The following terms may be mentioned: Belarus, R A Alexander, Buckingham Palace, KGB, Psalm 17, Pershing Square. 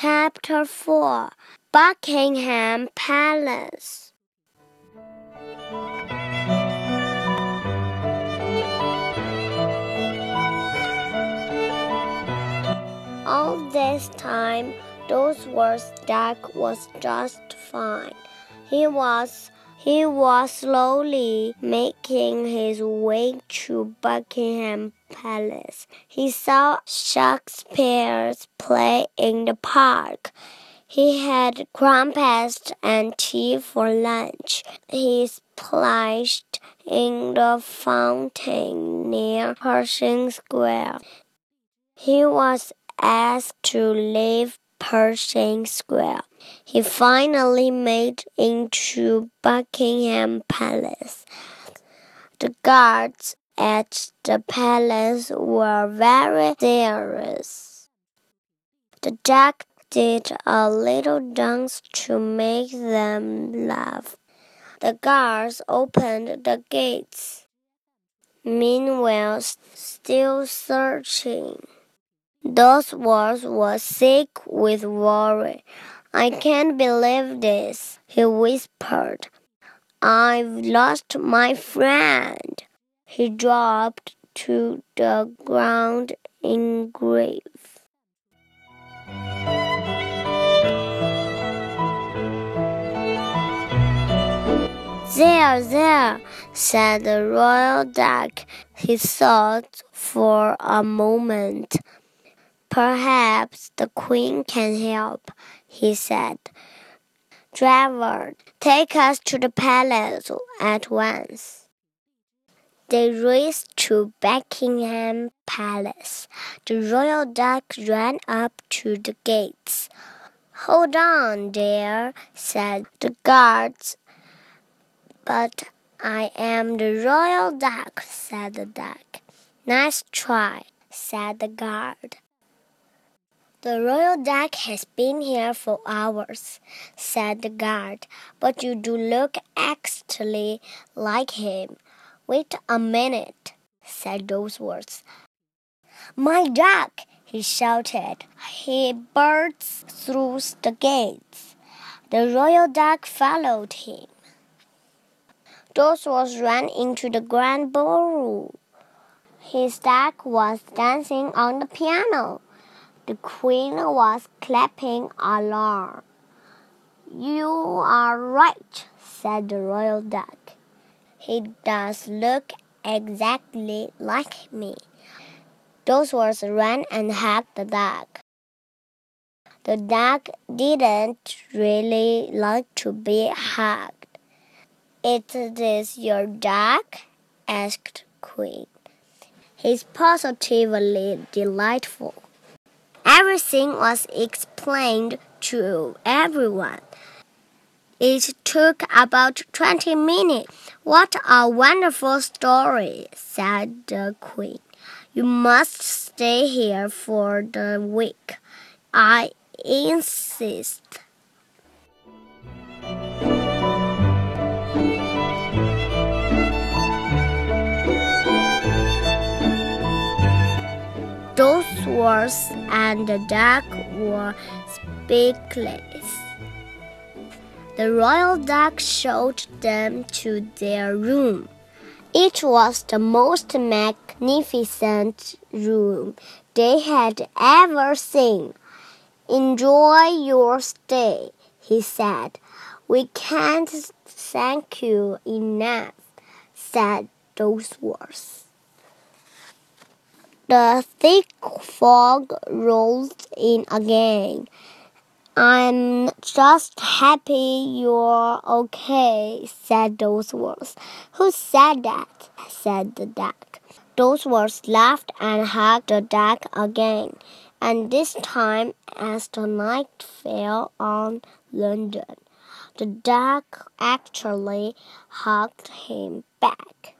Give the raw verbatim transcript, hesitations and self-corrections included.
Chapter four, Buckingham Palace. All this time, those words Duck was just fine. He was he was slowly making his way to Buckingham Palace. He saw Shakespeare's play in the park. He had crumpets and tea for lunch. He splashed in the fountain near Pershing Square. He was asked to leave Pershing Square. He finally made into Buckingham Palace. The guards at the palace were very serious. The duck did a little dance to make them laugh. The guards opened the gates, meanwhile still searching.Those words were sick with worry. "I can't believe this," he whispered. "I've lost my friend." He dropped to the ground in grief. "There, there," said the royal duck. He thought for a moment.Perhaps the queen can help," he said. "Driver, take us to the palace at once." They raced to Buckingham Palace. The royal duck ran up to the gates. "Hold on, dear," said the guards. "But I am the royal duck," said the duck. "Nice try," said the guard."The royal duck has been here for hours," said the guard, "but you do look exactly like him." "Wait a minute," said those words. "My duck!" he shouted. He burst through the gates. The royal duck followed him. Those words ran into the grand ballroom. His duck was dancing on the piano.The queen was clapping alarm. "You are right," said the royal duck. "He does look exactly like me." Those words ran and hugged the duck. The duck didn't really like to be hugged. "Is this your duck?" asked the queen. "He's positively delightful." Everything was explained to everyone. It took about twenty minutes. "What a wonderful story," said the queen. "You must stay here for the week. I insist." Those words and the duck were speechless. The royal duck showed them to their room. It was the most magnificent room they had ever seen. "Enjoy your stay," he said. "We can't thank you enough," said those words.The thick fog rolled in again. "I'm just happy you're okay," said those words. "Who said that?" said the duck. Those words laughed and hugged the duck again, and this time as the night fell on London, the duck actually hugged him back.